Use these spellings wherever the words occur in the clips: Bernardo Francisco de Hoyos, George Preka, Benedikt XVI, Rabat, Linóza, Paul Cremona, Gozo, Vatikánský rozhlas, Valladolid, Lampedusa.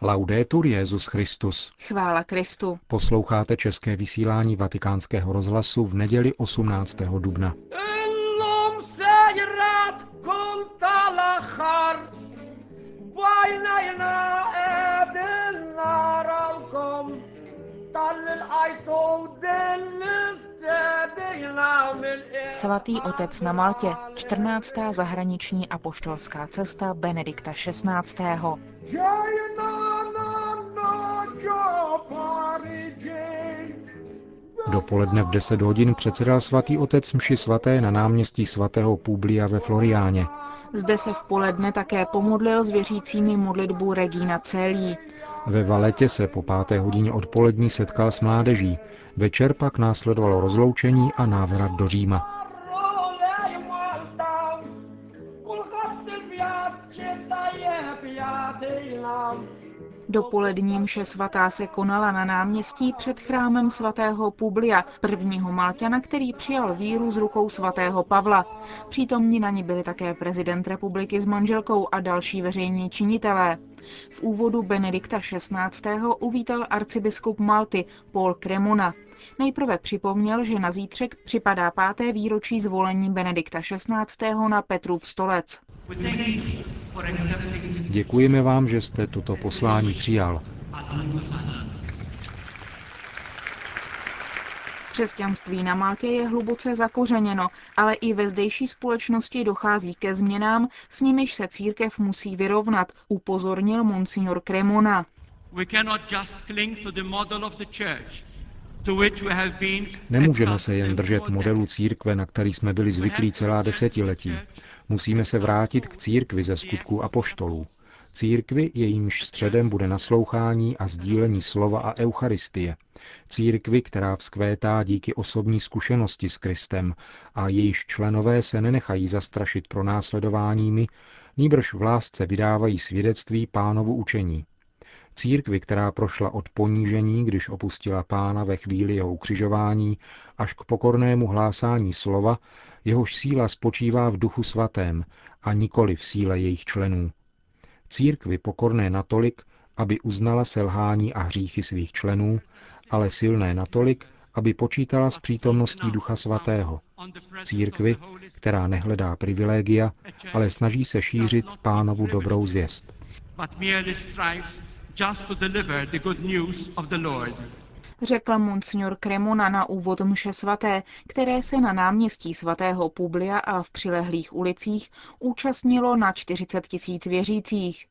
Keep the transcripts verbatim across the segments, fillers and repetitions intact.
Laudetur Jesus Christus. Chvála Kristu. Posloucháte české vysílání Vatikánského rozhlasu v neděli osmnáctého dubna. Svatý otec na Maltě, čtrnáctá zahraniční apoštolská cesta Benedikta šestnáctého. Dopoledne v deset hodin předsedal svatý otec mši svaté na náměstí svatého Publia ve Floriáně. Zde se v poledne také pomodlil s věřícími modlitbu Regina Coeli. Ve Valetě se po páté hodině odpolední setkal s mládeží. Večer pak následovalo rozloučení a návrat do Říma. Dopolední mše svatá se konala na náměstí před chrámem svatého Publia, prvního Malťana, který přijal víru z rukou svatého Pavla. Přítomní na ní byli také prezident republiky s manželkou a další veřejní činitelé. V úvodu Benedikta šestnáctého. uvítal arcibiskup Malty Paul Cremona. Nejprve připomněl, že na zítřek připadá páté výročí zvolení Benedikta šestnáctého. na Petrův stolec. Děkujeme vám, že jste toto poslání přijal. Křesťanství na Maltě je hluboce zakořeněno, ale i ve zdejší společnosti dochází ke změnám, s nimiž se církev musí vyrovnat, upozornil monsignor Cremona. Nemůžeme se jen držet modelu církve, na který jsme byli zvyklí celá desetiletí. Musíme se vrátit k církvi ze skutků apoštolů. Církvi, jejímž středem bude naslouchání a sdílení slova a eucharistie. Církvi, která vzkvétá díky osobní zkušenosti s Kristem a jejíž členové se nenechají zastrašit pronásledováními, nýbrž v lásce vydávají svědectví Pánovu učení. Církvi, která prošla od ponížení, když opustila Pána ve chvíli jeho ukřižování, až k pokornému hlásání slova, jehož síla spočívá v Duchu Svatém a nikoli v síle jejich členů. Církvi pokorné natolik, aby uznala selhání a hříchy svých členů, ale silné natolik, aby počítala s přítomností Ducha Svatého. Církvi, která nehledá privilegia, ale snaží se šířit Pánovu dobrou zvěst. Řekl monsignor Cremona na úvod mše svaté, které se na náměstí svatého Publia a v přilehlých ulicích účastnilo na čtyřicet tisíc věřících.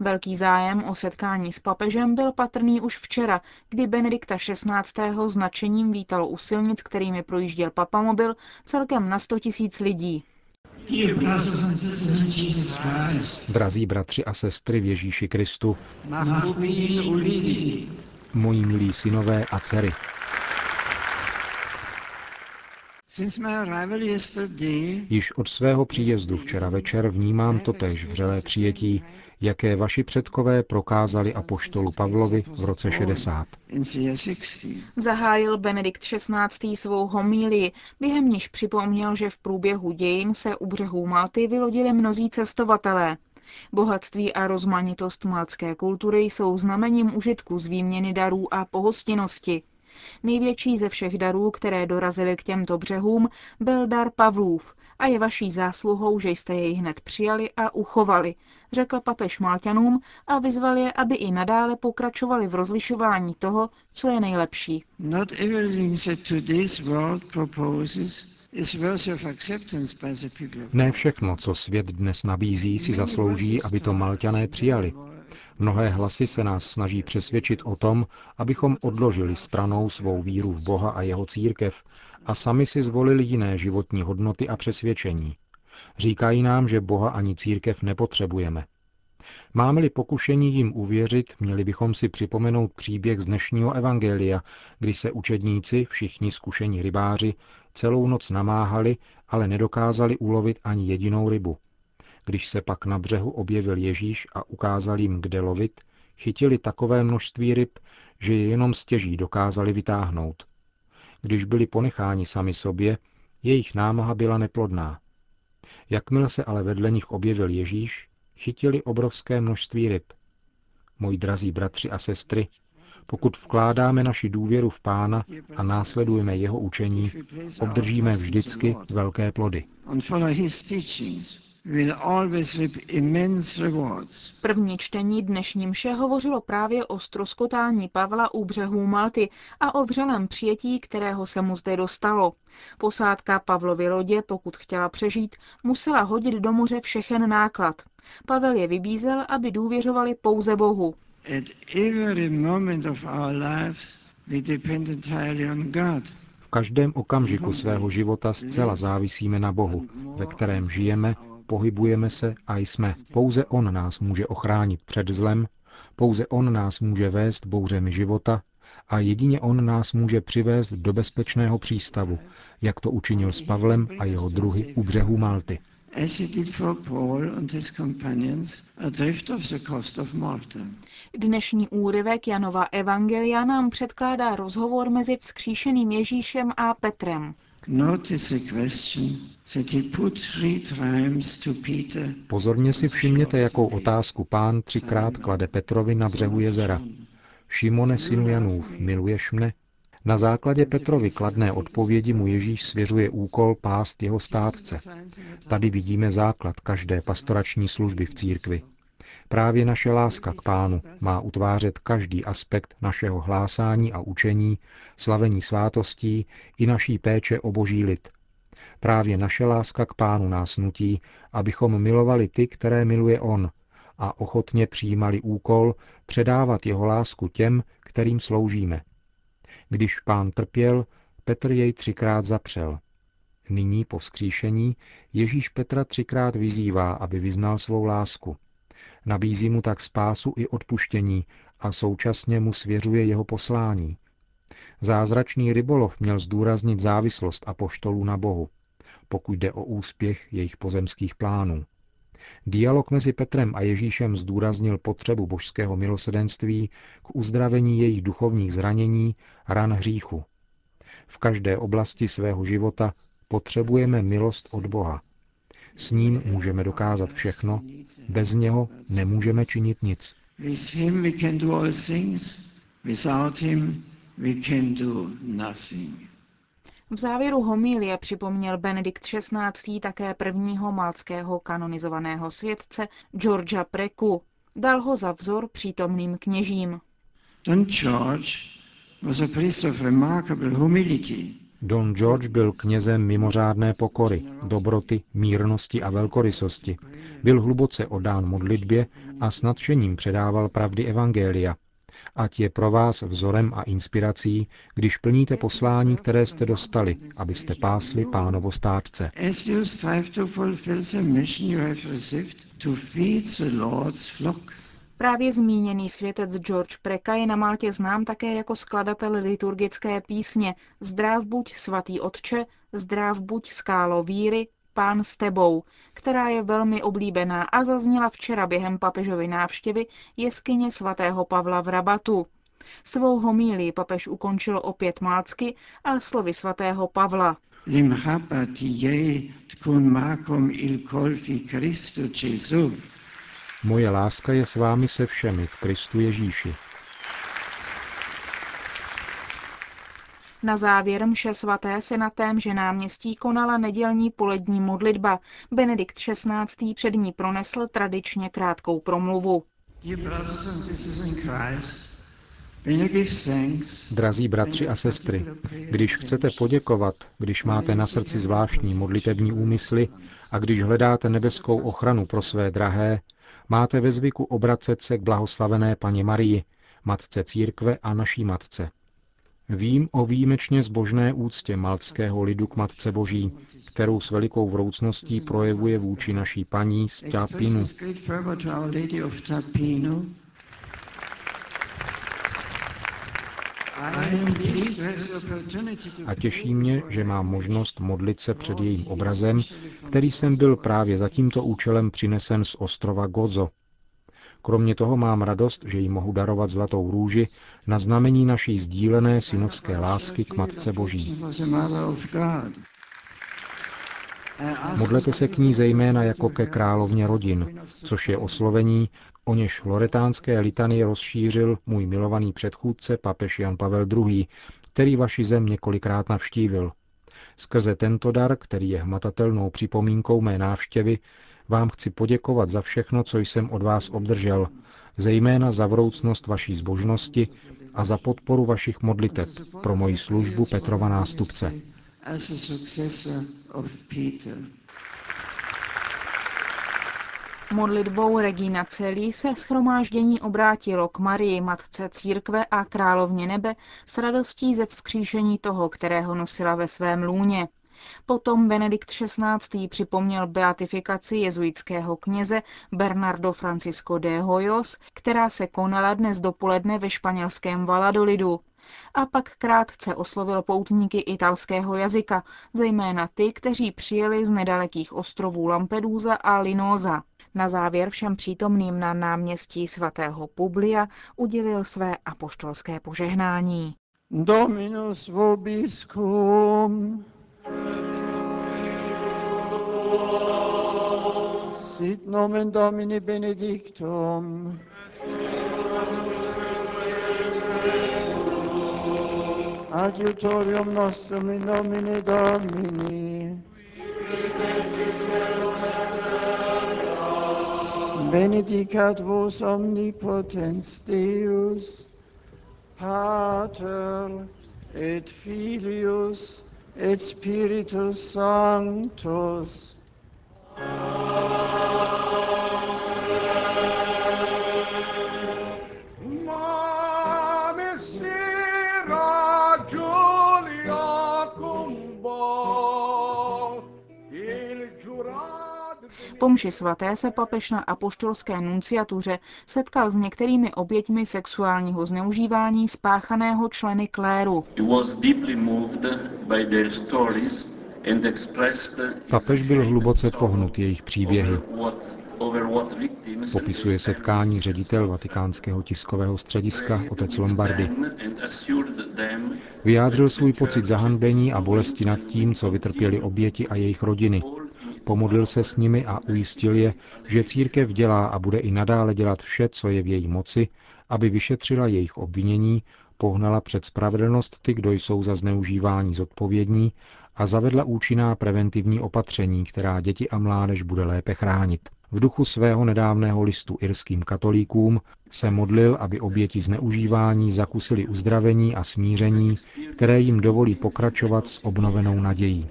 Velký zájem o setkání s papežem byl patrný už včera, kdy Benedikta šestnáctého. značením vítalo u silnic, kterými projížděl papamobil, celkem na sto tisíc lidí. Drazí bratři a sestry v Ježíši Kristu, moji milí synové a dcery. Již od svého příjezdu včera večer vnímám totéž vřelé přijetí, jaké vaši předkové prokázali apoštolu Pavlovi v roce šedesát. Zahájil Benedikt šestnáctý. svou homílii, během níž připomněl, že v průběhu dějin se u břehů Malty vylodili mnozí cestovatelé. Bohatství a rozmanitost maltské kultury jsou znamením užitku z výměny darů a pohostinnosti. Největší ze všech darů, které dorazily k těmto břehům, byl dar Pavlův a je vaší zásluhou, že jste jej hned přijali a uchovali, řekl papež Malťanům a vyzval je, aby i nadále pokračovali v rozlišování toho, co je nejlepší. Ne všechno, co svět dnes nabízí, si zaslouží, aby to Malťané přijali. Mnohé hlasy se nás snaží přesvědčit o tom, abychom odložili stranou svou víru v Boha a jeho církev a sami si zvolili jiné životní hodnoty a přesvědčení. Říkají nám, že Boha ani církev nepotřebujeme. Máme-li pokušení jim uvěřit, měli bychom si připomenout příběh z dnešního evangelia, kdy se učedníci, všichni zkušení rybáři, celou noc namáhali, ale nedokázali ulovit ani jedinou rybu. Když se pak na břehu objevil Ježíš a ukázal jim, kde lovit, chytili takové množství ryb, že je jenom stěží dokázali vytáhnout. Když byli ponecháni sami sobě, jejich námaha byla neplodná. Jakmile se ale vedle nich objevil Ježíš, chytili obrovské množství ryb. Moji drazí bratři a sestry, pokud vkládáme naši důvěru v Pána a následujeme jeho učení, obdržíme vždycky velké plody. První čtení dnešní mše hovořilo právě o stroskotání Pavla u břehů Malty a o vřelém přijetí, kterého se mu zde dostalo. Posádka Pavlovy lodě, pokud chtěla přežít, musela hodit do moře všechen náklad. Pavel je vybízel, aby důvěřovali pouze Bohu. V každém okamžiku svého života zcela závisíme na Bohu, ve kterém žijeme, pohybujeme se a jsme. Pouze On nás může ochránit před zlem, pouze On nás může vést bouřemi života a jedině On nás může přivést do bezpečného přístavu, jak to učinil s Pavlem a jeho druhy u břehů Malty. Dnešní úryvek Janova evangelia nám předkládá rozhovor mezi vzkříšeným Ježíšem a Petrem. Pozorně si všimněte, jakou otázku Pán třikrát klade Petrovi na břehu jezera. Šimone, synu Janův, miluješ mne? Na základě Petrovy kladné odpovědi mu Ježíš svěřuje úkol pást jeho stádce. Tady vidíme základ každé pastorační služby v církvi. Právě naše láska k Pánu má utvářet každý aspekt našeho hlásání a učení, slavení svátostí i naší péče o boží lid. Právě naše láska k Pánu nás nutí, abychom milovali ty, které miluje On, a ochotně přijímali úkol předávat jeho lásku těm, kterým sloužíme. Když Pán trpěl, Petr jej třikrát zapřel. Nyní po vzkříšení Ježíš Petra třikrát vyzývá, aby vyznal svou lásku. Nabízí mu tak spásu i odpuštění a současně mu svěřuje jeho poslání. Zázračný rybolov měl zdůraznit závislost apoštolů na Bohu, pokud jde o úspěch jejich pozemských plánů. Dialog mezi Petrem a Ježíšem zdůraznil potřebu božského milosedenství k uzdravení jejich duchovních zranění, ran hříchu. V každé oblasti svého života potřebujeme milost od Boha. S ním můžeme dokázat všechno, bez něho nemůžeme činit nic. V závěru homilie připomněl Benedikt šestnáctý. Také prvního maltského kanonizovaného světce Georgea Preku. Dal ho za vzor přítomným kněžím. Don George was a priest of remarkable humility. Don George byl knězem mimořádné pokory, dobroty, mírnosti a velkorysosti. Byl hluboce oddán modlitbě a s nadšením předával pravdy evangelia. Ať je pro vás vzorem a inspirací, když plníte poslání, které jste dostali, abyste pásli Pánovo stádce. Právě zmíněný světec George Preka je na Maltě znám také jako skladatel liturgické písně Zdráv buď, svatý Otče, zdráv buď, skálo víry, Pán s tebou, která je velmi oblíbená a zazněla včera během papežovy návštěvy jeskyně svatého Pavla v Rabatu. Svou homílii papež ukončil opět maltsky a slovy svatého Pavla. Moje láska je s vámi se všemi v Kristu Ježíši. Na závěr mše svaté se na témže náměstí konala nedělní polední modlitba. Benedikt šestnáctý. před ní pronesl tradičně krátkou promluvu. Drazí bratři a sestry, když chcete poděkovat, když máte na srdci zvláštní modlitební úmysly a když hledáte nebeskou ochranu pro své drahé, máte ve zvyku obracet se k blahoslavené Paně Marii, matce církve a naší matce. Vím o výjimečně zbožné úctě maltského lidu k Matce Boží, kterou s velikou vroucností projevuje vůči naší paní z Tapinu. A těší mě, že mám možnost modlit se před jejím obrazem, který jsem byl právě za tímto účelem přinesen z ostrova Gozo. Kromě toho mám radost, že jí mohu darovat zlatou růži na znamení naší sdílené synovské lásky k Matce Boží. Modlete se k ní zejména jako ke královně rodin, což je oslovení, o něž loretánské litany rozšířil můj milovaný předchůdce papež Jan Pavel druhý, který vaši zem několikrát navštívil. Skrze tento dar, který je hmatatelnou připomínkou mé návštěvy, vám chci poděkovat za všechno, co jsem od vás obdržel, zejména za vroucnost vaší zbožnosti a za podporu vašich modliteb pro moji službu Petrova nástupce. Modlitbou Regina Celí se shromáždění obrátilo k Marii, matce církve a královně nebe, s radostí ze vzkříšení toho, kterého nosila ve svém lůně. Potom Benedikt šestnáctý. Připomněl beatifikaci jezuitského kněze Bernardo Francisco de Hoyos, která se konala dnes dopoledne ve španělském Valladolidu. A pak krátce oslovil poutníky italského jazyka, zejména ty, kteří přijeli z nedalekých ostrovů Lampedusa a Linóza. Na závěr všem přítomným na náměstí svatého Publia udělil své apoštolské požehnání. Dominus vobiscum. Sit nomen Domini benedictum. Adiutorium nostrum in nomine Domini. Benedicat vos omnipotens Deus, Pater et Filius et Spiritus Sanctus. Po mši svaté se papež na apoštolské nunciatuře setkal s některými oběťmi sexuálního zneužívání spáchaného členy kléru. Papež byl hluboce pohnut jejich příběhy. Popisuje setkání ředitel Vatikánského tiskového střediska, otec Lombardi. Vyjádřil svůj pocit zahanbení a bolesti nad tím, co vytrpěli oběti a jejich rodiny. Pomodlil se s nimi a ujistil je, že církev dělá a bude i nadále dělat vše, co je v její moci, aby vyšetřila jejich obvinění, pohnala před spravedlnost ty, kdo jsou za zneužívání zodpovědní, a zavedla účinná preventivní opatření, která děti a mládež bude lépe chránit. V duchu svého nedávného listu irským katolíkům se modlil, aby oběti zneužívání zakusili uzdravení a smíření, které jim dovolí pokračovat s obnovenou nadějí.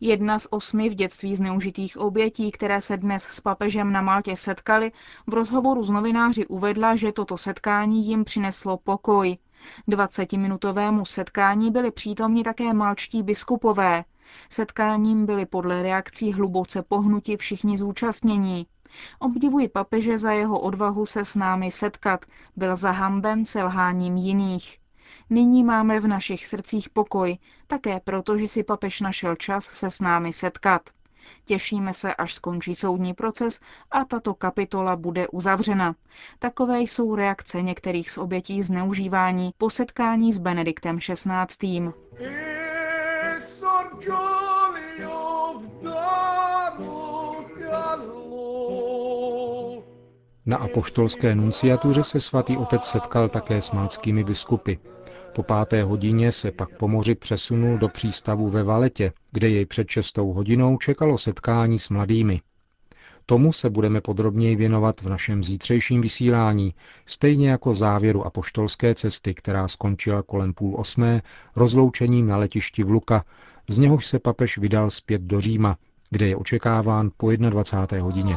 Jedna z osmi v dětství zneužitých obětí, které se dnes s papežem na Maltě setkaly, v rozhovoru s novináři uvedla, že toto setkání jim přineslo pokoj. dvacetiminutovému setkání byli přítomni také malčtí biskupové. Setkáním byli podle reakcí hluboce pohnuti všichni zúčastnění. Obdivuji papeže za jeho odvahu se s námi setkat, byl zahanben selháním jiných. Nyní máme v našich srdcích pokoj, také proto, že si papež našel čas se s námi setkat. Těšíme se, až skončí soudní proces a tato kapitola bude uzavřena. Takové jsou reakce některých z obětí zneužívání po setkání s Benediktem šestnáctým. Na apoštolské nunciatuře se svatý otec setkal také s maltskými biskupy. Po páté hodině se pak po moři přesunul do přístavu ve Valetě, kde jej před šestou hodinou čekalo setkání s mladými. Tomu se budeme podrobněji věnovat v našem zítřejším vysílání, stejně jako závěru apoštolské cesty, která skončila kolem půl osmé rozloučením na letišti v Luka, z něhož se papež vydal zpět do Říma, kde je očekáván po jednadvacáté hodině.